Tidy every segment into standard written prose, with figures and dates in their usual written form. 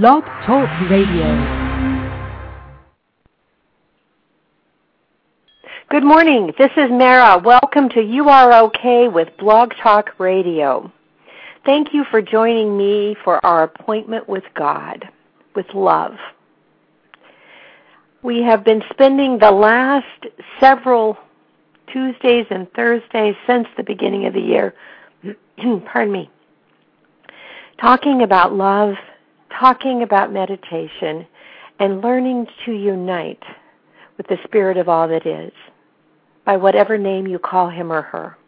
Blog Talk Radio. Good morning. This is Mara. Welcome to You Are Okay with Blog Talk Radio. Thank you for joining me for our appointment with God, with love. We have been spending the last several Tuesdays and Thursdays since the beginning of the year, pardon me, talking about love, talking about meditation, and learning to unite with the spirit of all that is, by whatever name you call him or her.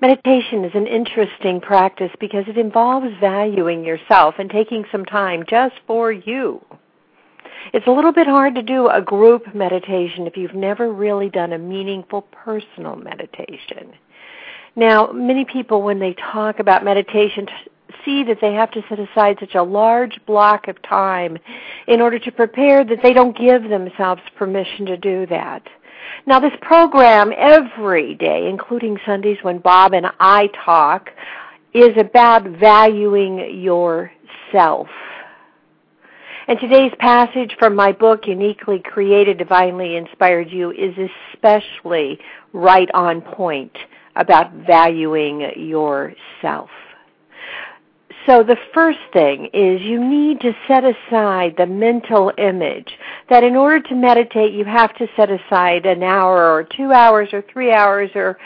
Meditation is an interesting practice because it involves valuing yourself and taking some time just for you. It's a little bit hard to do a group meditation if you've never really done a meaningful personal meditation. Now, many people, when they talk about meditation, see that they have to set aside such a large block of time in order to prepare that they don't give themselves permission to do that. Now, this program every day, including Sundays when Bob and I talk, is about valuing yourself. And today's passage from my book, Uniquely Created, Divinely Inspired You, is especially right on point about valuing yourself. So the first thing is you need to set aside the mental image that in order to meditate, you have to set aside an hour or 2 hours or 3 hours or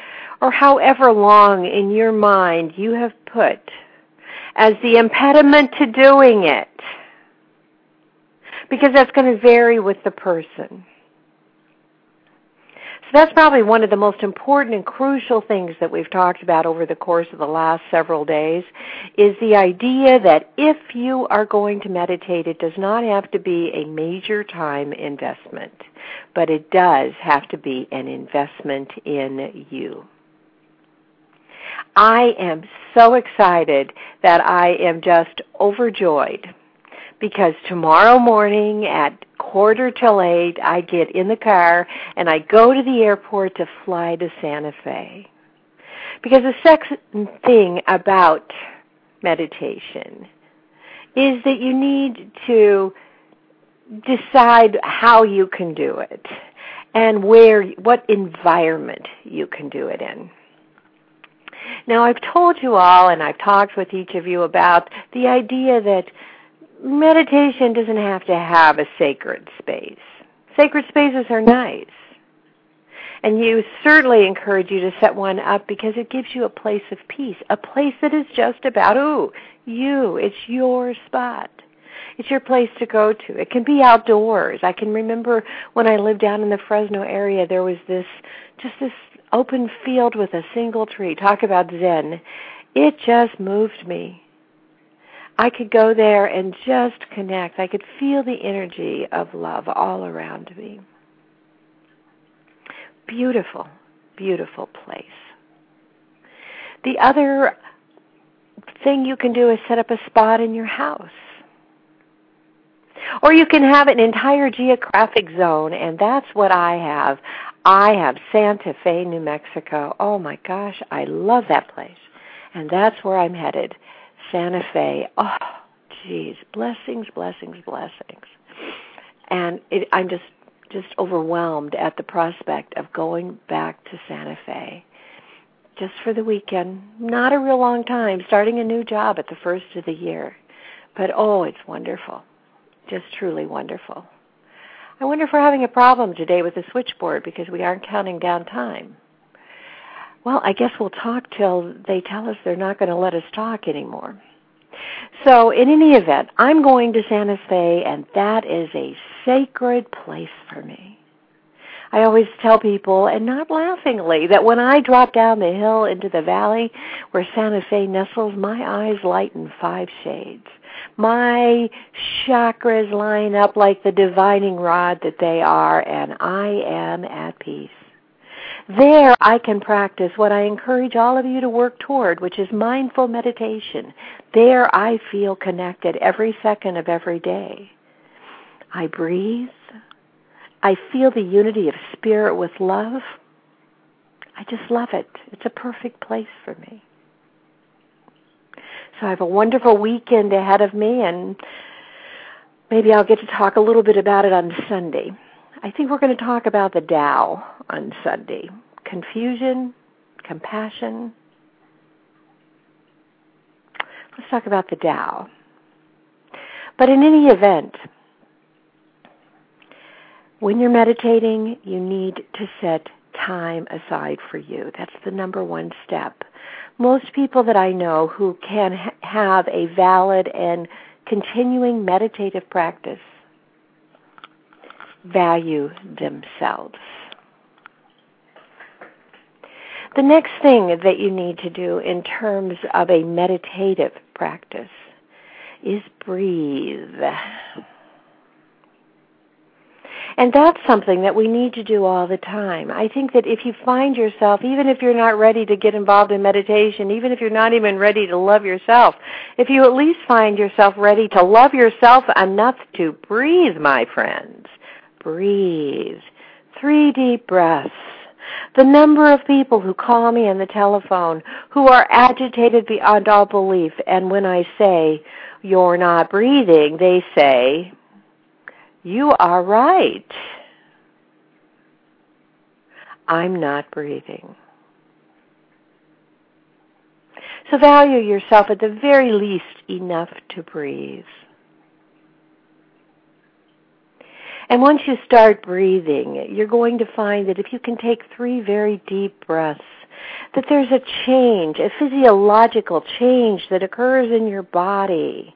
however long in your mind you have put as the impediment to doing it, because that's going to vary with the person. So that's probably one of the most important and crucial things that we've talked about over the course of the last several days, is the idea that if you are going to meditate, it does not have to be a major time investment, but it does have to be an investment in you. I am so excited that I am just overjoyed, because tomorrow morning at 7:45, I get in the car and I go to the airport to fly to Santa Fe. Because the second thing about meditation is that you need to decide how you can do it and what environment you can do it in. Now, I've told you all, and I've talked with each of you about the idea that meditation doesn't have to have a sacred space. Sacred spaces are nice. And you certainly encourage you to set one up because it gives you a place of peace, a place that is just about you. It's your spot. It's your place to go to. It can be outdoors. I can remember when I lived down in the Fresno area, there was this open field with a single tree. Talk about Zen. It just moved me. I could go there and just connect. I could feel the energy of love all around me. Beautiful, beautiful place. The other thing you can do is set up a spot in your house. Or you can have an entire geographic zone, and that's what I have. I have Santa Fe, New Mexico. Oh, my gosh, I love that place. And that's where I'm headed. Santa Fe, oh, geez, blessings, blessings, blessings. And I'm just overwhelmed at the prospect of going back to Santa Fe just for the weekend. Not a real long time, starting a new job at the first of the year. But, oh, it's wonderful, just truly wonderful. I wonder if we're having a problem today with the switchboard because we aren't counting down time. Well, I guess we'll talk till they tell us they're not going to let us talk anymore. So in any event, I'm going to Santa Fe, and that is a sacred place for me. I always tell people, and not laughingly, that when I drop down the hill into the valley where Santa Fe nestles, my eyes lighten 5 shades. My chakras line up like the divining rod that they are, and I am at peace. There I can practice what I encourage all of you to work toward, which is mindful meditation. There I feel connected every second of every day. I breathe. I feel the unity of spirit with love. I just love it. It's a perfect place for me. So I have a wonderful weekend ahead of me, and maybe I'll get to talk a little bit about it on Sunday. I think we're going to talk about the Tao on Sunday. Confusion, compassion. Let's talk about the Tao. But in any event, when you're meditating, you need to set time aside for you. That's the number one step. Most people that I know who can have a valid and continuing meditative practice value themselves. The next thing that you need to do in terms of a meditative practice is breathe. And that's something that we need to do all the time. I think that if you find yourself, even if you're not ready to get involved in meditation, even if you're not even ready to love yourself, if you at least find yourself ready to love yourself enough to breathe, my friends, breathe. 3 deep breaths. The number of people who call me on the telephone who are agitated beyond all belief, and when I say, you're not breathing, they say, you are right. I'm not breathing. So value yourself at the very least enough to breathe. And once you start breathing, you're going to find that if you can take 3 very deep breaths, that there's a change, a physiological change that occurs in your body.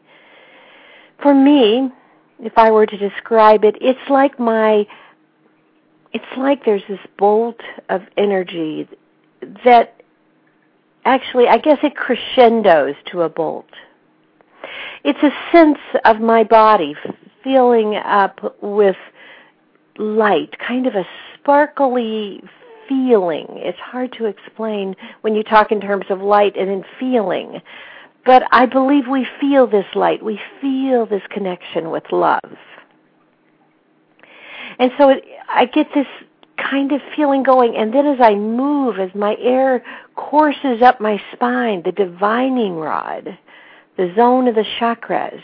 For me, if I were to describe it, it's like there's this bolt of energy that actually, I guess it crescendos to a bolt. It's a sense of my body filling up with light, kind of a sparkly feeling. It's hard to explain when you talk in terms of light and then feeling. But I believe we feel this light. We feel this connection with love. And so I get this kind of feeling going. And then as I move, as my air courses up my spine, the divining rod, the zone of the chakras,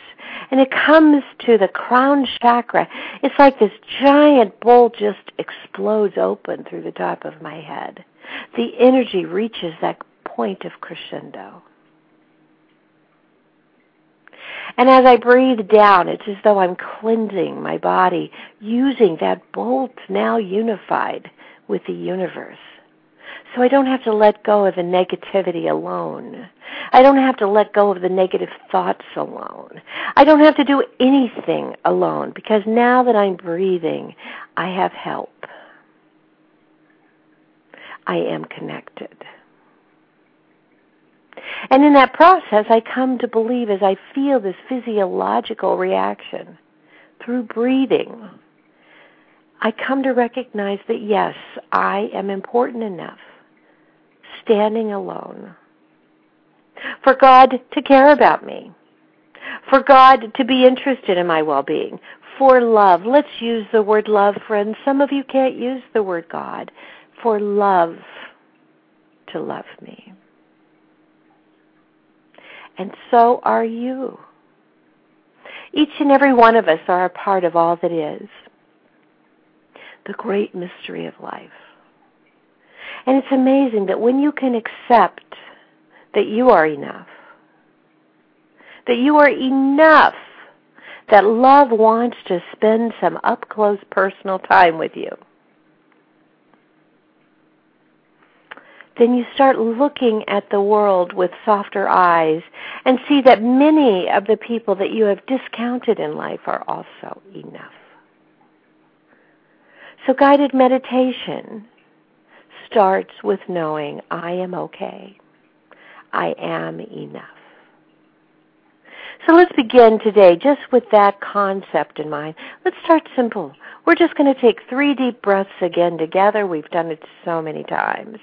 and it comes to the crown chakra, it's like this giant bolt just explodes open through the top of my head. The energy reaches that point of crescendo. And as I breathe down, it's as though I'm cleansing my body, using that bolt now unified with the universe. So I don't have to let go of the negativity alone. I don't have to let go of the negative thoughts alone. I don't have to do anything alone, because now that I'm breathing, I have help. I am connected. And in that process, I come to believe, as I feel this physiological reaction through breathing, I come to recognize that, yes, I am important enough, standing alone, for God to care about me, for God to be interested in my well-being, for love. Let's use the word love, friends. Some of you can't use the word God. For love to love me. And so are you. Each and every one of us are a part of all that is, the great mystery of life. And it's amazing that when you can accept that you are enough, that love wants to spend some up-close personal time with you, then you start looking at the world with softer eyes and see that many of the people that you have discounted in life are also enough. So guided meditation starts with knowing I am okay. I am enough. So let's begin today just with that concept in mind. Let's start simple. We're just going to take 3 deep breaths again together. We've done it so many times.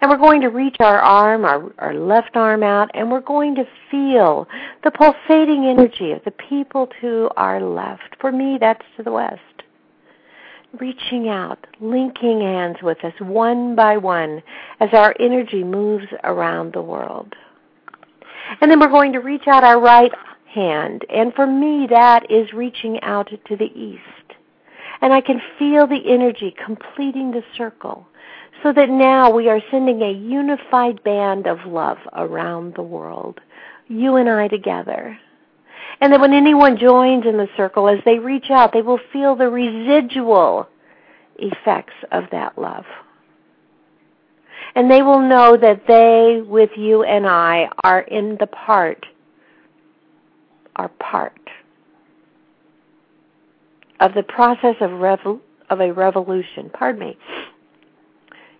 And we're going to reach our arm, our left arm out, and we're going to feel the pulsating energy of the people to our left. For me, that's to the west. Reaching out, linking hands with us one by one as our energy moves around the world. And then we're going to reach out our right hand. And for me, that is reaching out to the east. And I can feel the energy completing the circle so that now we are sending a unified band of love around the world, you and I together. And then when anyone joins in the circle, as they reach out, they will feel the residual effects of that love. And they will know that they, with you and I, are part of the process of a revolution.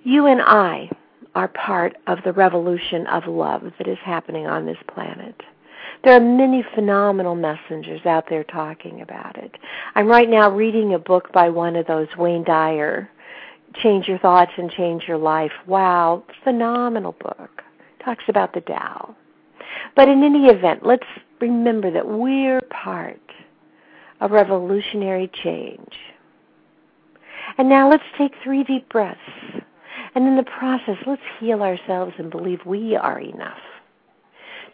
You and I are part of the revolution of love that is happening on this planet. There are many phenomenal messengers out there talking about it. I'm right now reading a book by one of those, Wayne Dyer, Change Your Thoughts and Change Your Life. Wow, phenomenal book. Talks about the Tao. But in any event, let's remember that we're part of revolutionary change. And now let's take 3 deep breaths. And in the process, let's heal ourselves and believe we are enough.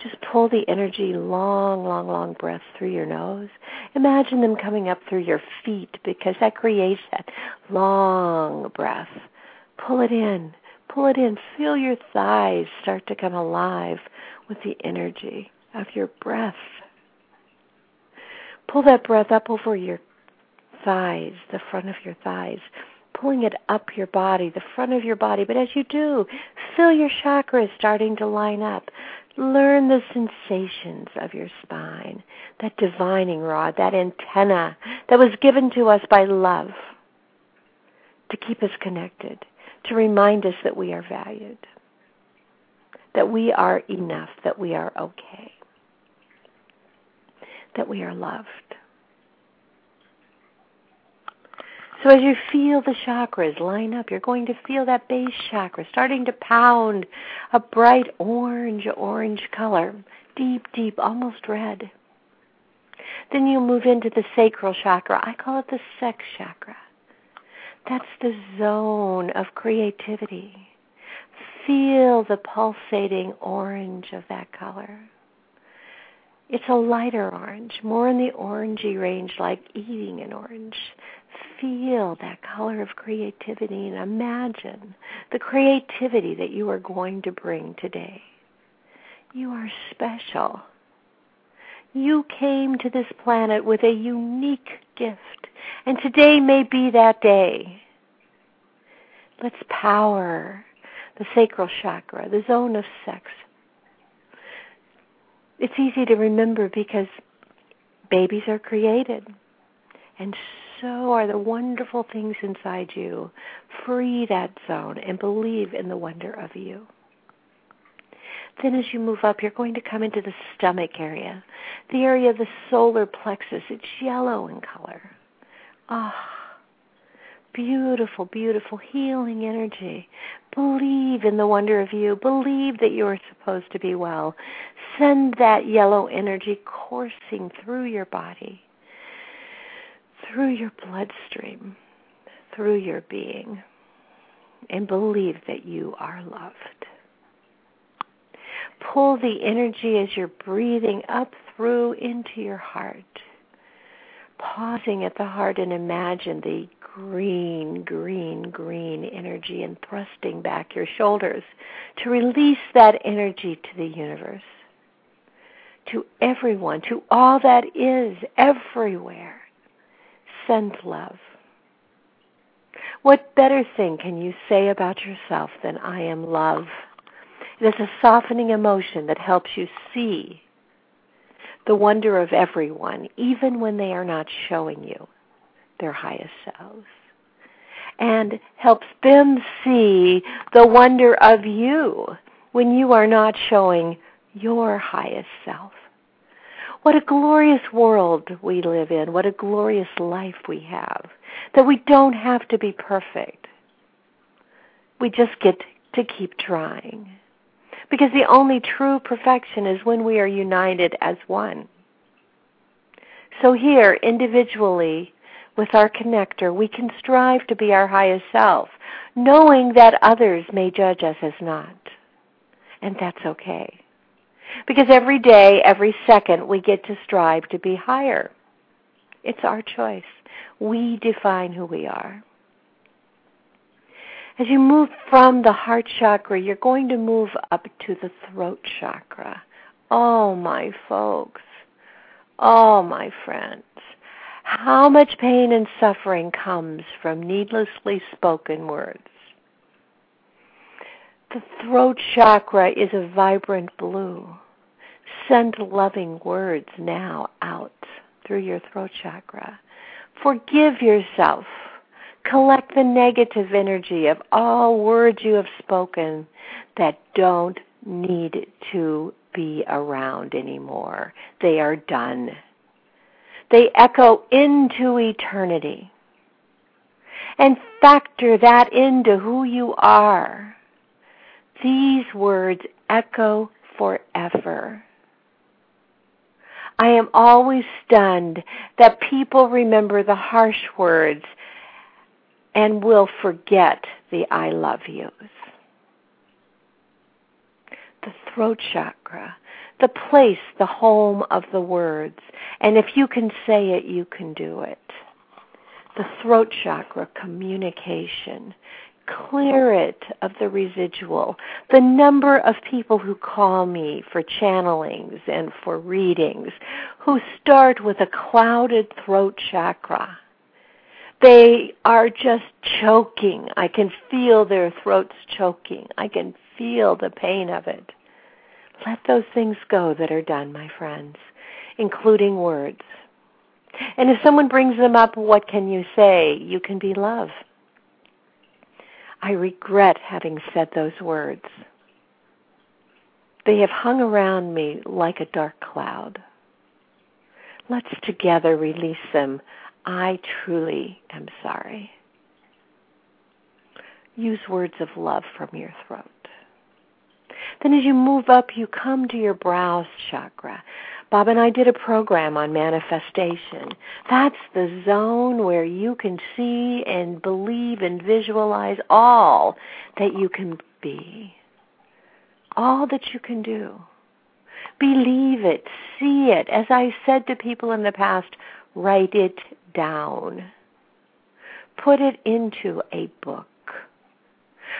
Just pull the energy, long, long, long breaths through your nose. Imagine them coming up through your feet because that creates that long breath. Pull it in. Pull it in. Feel your thighs start to come alive with the energy of your breath. Pull that breath up over your thighs, the front of your thighs, pulling it up your body, the front of your body. But as you do, feel your chakras starting to line up. Learn the sensations of your spine, that divining rod, that antenna that was given to us by love to keep us connected, to remind us that we are valued, that we are enough, that we are okay, that we are loved. So as you feel the chakras line up, you're going to feel that base chakra starting to pound a bright orange color, deep, deep, almost red. Then you move into the sacral chakra. I call it the sex chakra. That's the zone of creativity. Feel the pulsating orange of that color. It's a lighter orange, more in the orangey range, like eating an orange. Feel that color of creativity and imagine the creativity that you are going to bring today. You are special. You came to this planet with a unique gift, and today may be that day. Let's power the sacral chakra, the zone of sex. It's easy to remember because babies are created, and so are the wonderful things inside you. Free that zone and believe in the wonder of you. Then as you move up, you're going to come into the stomach area, the area of the solar plexus. It's yellow in color. Beautiful, beautiful healing energy. Believe in the wonder of you. Believe that you are supposed to be well. Send that yellow energy coursing through your body, through your bloodstream, through your being, and believe that you are loved. Pull the energy as you're breathing up through into your heart, pausing at the heart and imagine the green, green, green energy and thrusting back your shoulders to release that energy to the universe, to everyone, to all that is everywhere. Send love. What better thing can you say about yourself than I am love? It is a softening emotion that helps you see the wonder of everyone, even when they are not showing you their highest selves, and helps them see the wonder of you when you are not showing your highest self. What a glorious world we live in. What a glorious life we have. That we don't have to be perfect. We just get to keep trying. Because the only true perfection is when we are united as one. So here, individually, with our connector, we can strive to be our highest self, knowing that others may judge us as not. And that's okay. Because every day, every second, we get to strive to be higher. It's our choice. We define who we are. As you move from the heart chakra, you're going to move up to the throat chakra. Oh, my folks. Oh, my friends. How much pain and suffering comes from needlessly spoken words. The throat chakra is a vibrant blue. Send loving words now out through your throat chakra. Forgive yourself. Collect the negative energy of all words you have spoken that don't need to be around anymore. They are done. They echo into eternity. And factor that into who you are. These words echo forever. I am always stunned that people remember the harsh words and will forget the I love yous. The throat chakra, the place, the home of the words. And if you can say it, you can do it. The throat chakra, communication. Clear it of the residual. The number of people who call me for channelings and for readings who start with a clouded throat chakra. They are just choking. I can feel their throats choking. I can feel the pain of it. Let those things go that are done, my friends, including words. And if someone brings them up, what can you say? You can be love. I regret having said those words. They have hung around me like a dark cloud. Let's together release them. I truly am sorry. Use words of love from your throat. Then as you move up, you come to your brows chakra. Bob and I did a program on manifestation. That's the zone where you can see and believe and visualize all that you can be, all that you can do. Believe it, see it. As I said to people in the past, write it down. Put it into a book.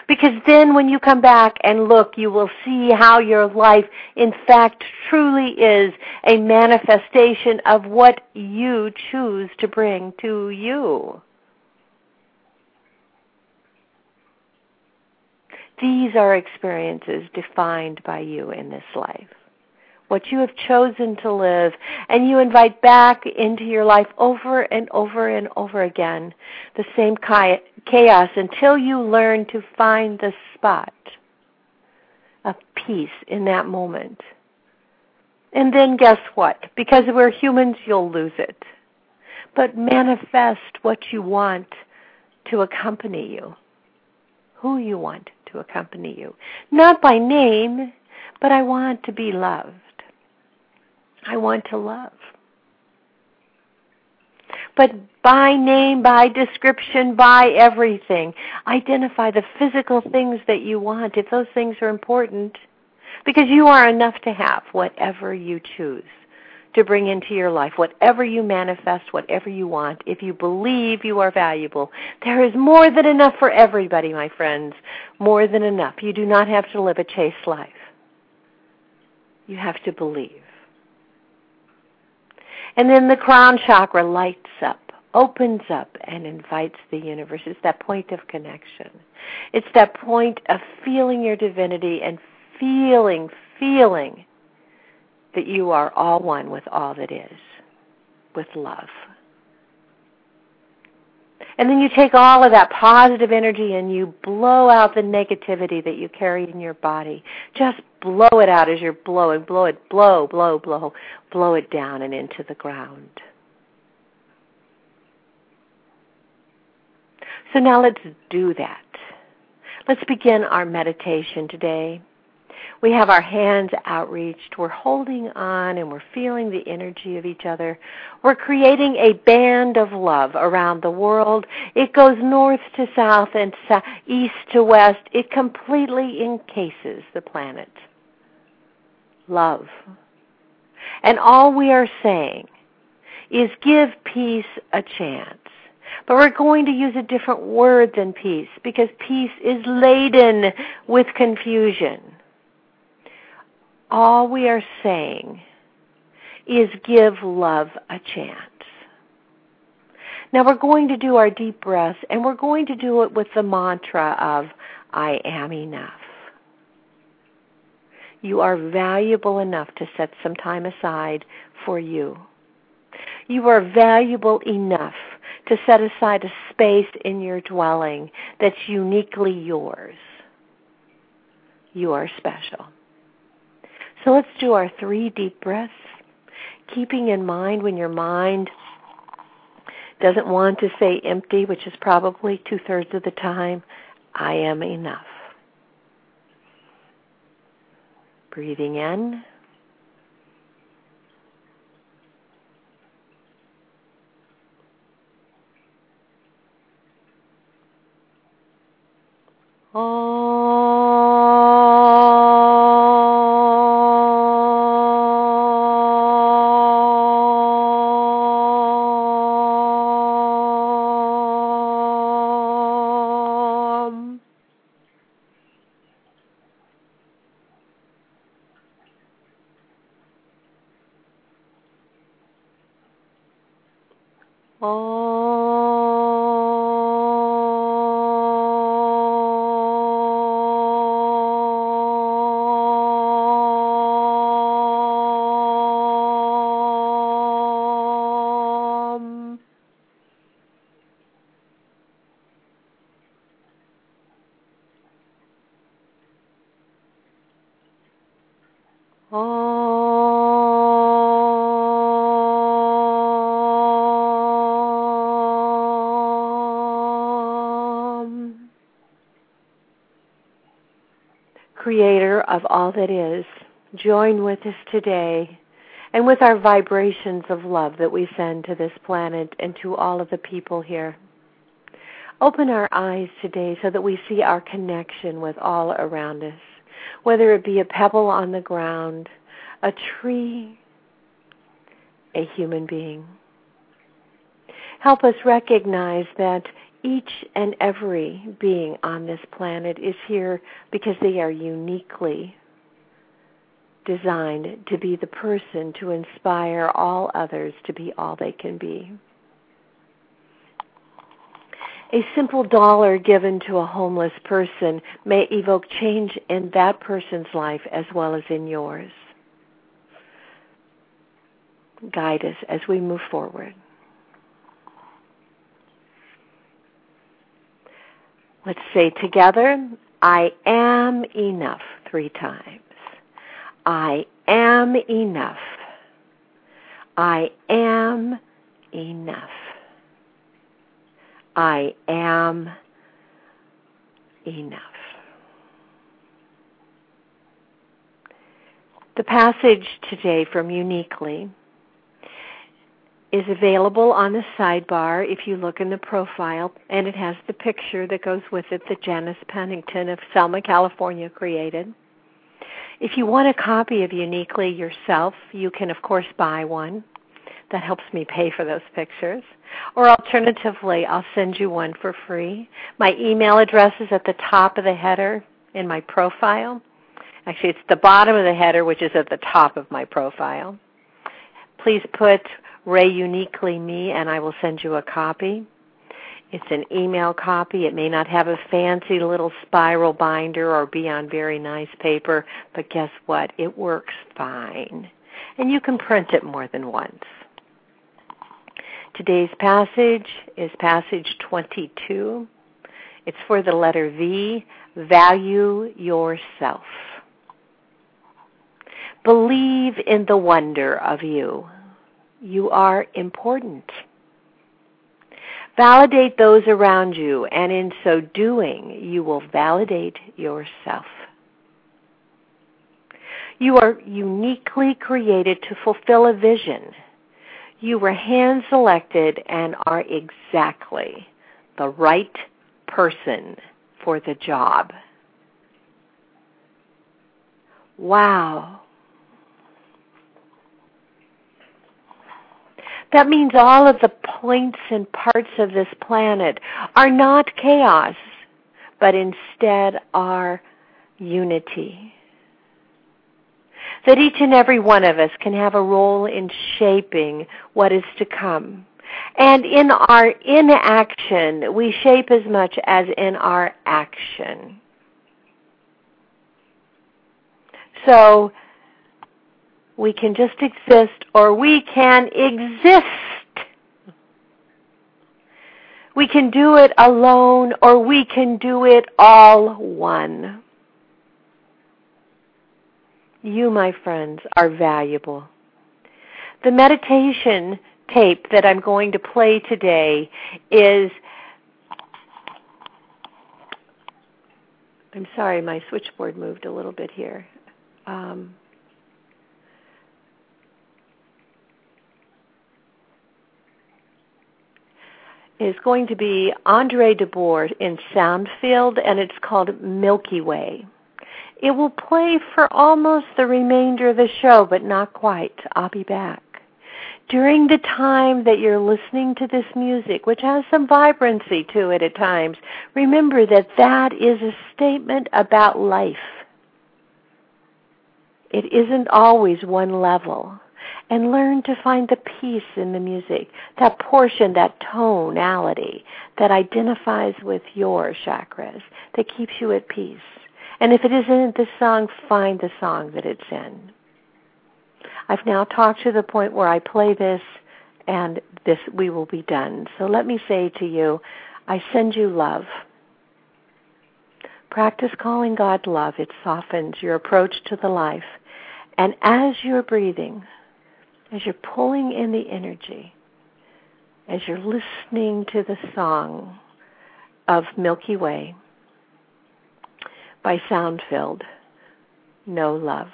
Because then when you come back and look, you will see how your life, in fact, truly is a manifestation of what you choose to bring to you. These are experiences defined by you in this life. What you have chosen to live, and you invite back into your life over and over and over again, the same chaos until you learn to find the spot of peace in that moment. And then guess what? Because we're humans, you'll lose it. But manifest what you want to accompany you, who you want to accompany you. Not by name, but I want to be loved. I want to love. But by name, by description, by everything, identify the physical things that you want, if those things are important, because you are enough to have whatever you choose to bring into your life, whatever you manifest, whatever you want. If you believe you are valuable, there is more than enough for everybody, my friends, more than enough. You do not have to live a chaste life. You have to believe. And then the crown chakra lights up, opens up, and invites the universe. It's that point of connection. It's that point of feeling your divinity and feeling that you are all one with all that is, with love. And then you take all of that positive energy and you blow out the negativity that you carry in your body. Just blow it out as you're blowing. Blow it, blow. Blow it down and into the ground. So now let's do that. Let's begin our meditation today. We have our hands outreached. We're holding on and we're feeling the energy of each other. We're creating a band of love around the world. It goes north to south and east to west. It completely encases the planet. love. And all we are saying is give peace a chance. But we're going to use a different word than peace, because peace is laden with confusion. All we are saying is give love a chance. Now we're going to do our deep breath, and we're going to do it with the mantra of, I am enough. You are valuable enough to set some time aside for you. You are valuable enough to set aside a space in your dwelling that's uniquely yours. You are special. So let's do our 3 deep breaths, keeping in mind when your mind doesn't want to say empty, which is probably 2/3 of the time, I am enough. Breathing in. Creator of all that is, join with us today and with our vibrations of love that we send to this planet and to all of the people here. Open our eyes today so that we see our connection with all around us, whether it be a pebble on the ground, a tree, a human being. Help us recognize that each and every being on this planet is here because they are uniquely designed to be the person to inspire all others to be all they can be. A simple dollar given to a homeless person may evoke change in that person's life as well as in yours. Guide us as we move forward. Let's say together, I am enough 3 times. I am enough. I am enough. I am enough. The passage today from Uniquely is available on the sidebar if you look in the profile, and it has the picture that goes with it that Janice Pennington of Selma, California created. If you want a copy of Uniquely yourself, you can, of course, buy one. That helps me pay for those pictures. Or alternatively, I'll send you one for free. My email address is at the top of the header in my profile. Actually, it's the bottom of the header, which is at the top of my profile. Please put Ray Uniquely Me, and I will send you a copy. It's an email copy. It may not have a fancy little spiral binder or be on very nice paper, but guess what? It works fine. And you can print it more than once. Today's passage is passage 22. It's for the letter V, value yourself. Believe in the wonder of you. You are important. Validate those around you, and in so doing, you will validate yourself. You are uniquely created to fulfill a vision. You were hand-selected and are exactly the right person for the job. Wow. That means all of the points and parts of this planet are not chaos, but instead are unity. That each and every one of us can have a role in shaping what is to come. And in our inaction, we shape as much as in our action. So we can just exist, or we can exist. We can do it alone, or we can do it all one. You, my friends, are valuable. The meditation tape that I'm going to play today is... I'm sorry, my switchboard moved a little bit here. Is going to be Andre DeBoer in Soundfield, and it's called Milky Way. It will play for almost the remainder of the show, but not quite. I'll be back. During the time that you're listening to this music, which has some vibrancy to it at times, remember that that is a statement about life. It isn't always one level. And learn to find the peace in the music, that portion, that tonality that identifies with your chakras, that keeps you at peace. And if it isn't this song, find the song that it's in. I've now talked to the point where I play this, and this we will be done. So let me say to you, I send you love. Practice calling God love. It softens your approach to the life. And as you're breathing, as you're pulling in the energy, as you're listening to the song of Milky Way by Soundfield, know love.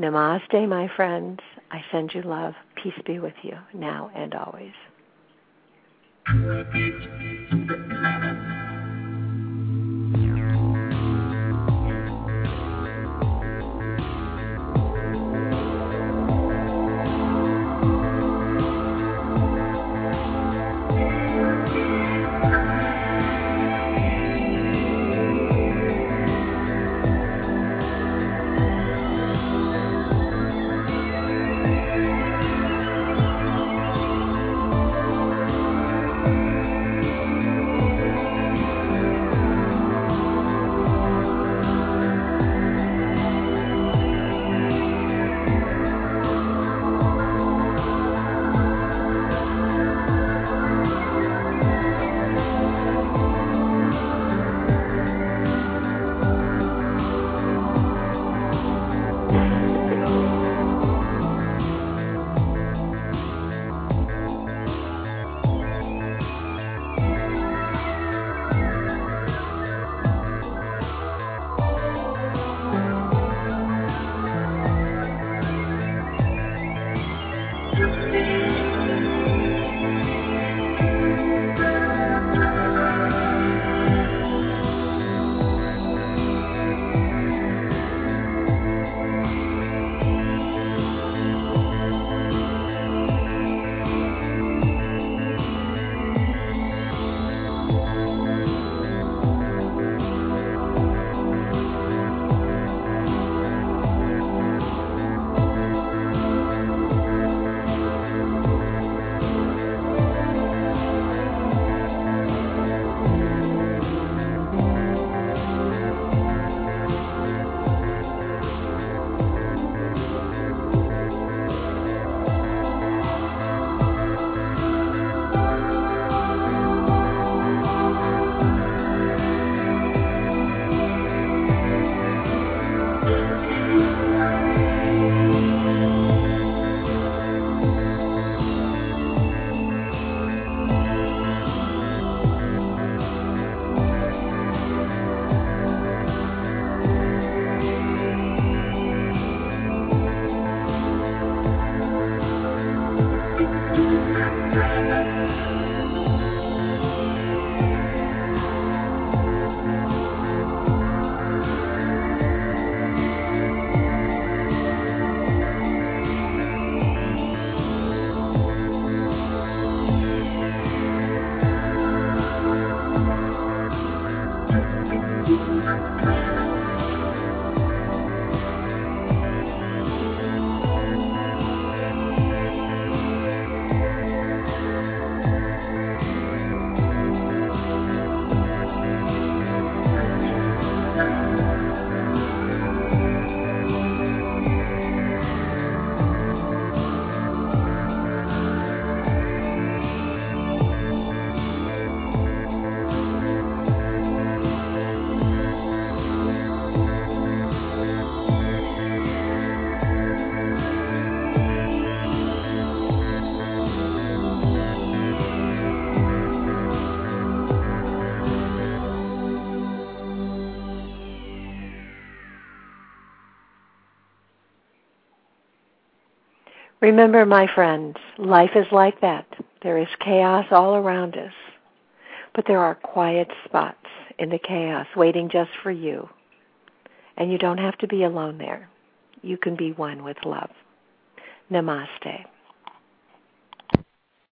Namaste, my friends. I send you love. Peace be with you now and always. Remember, my friends, life is like that. There is chaos all around us, but there are quiet spots in the chaos waiting just for you, and you don't have to be alone there. You can be one with love. Namaste.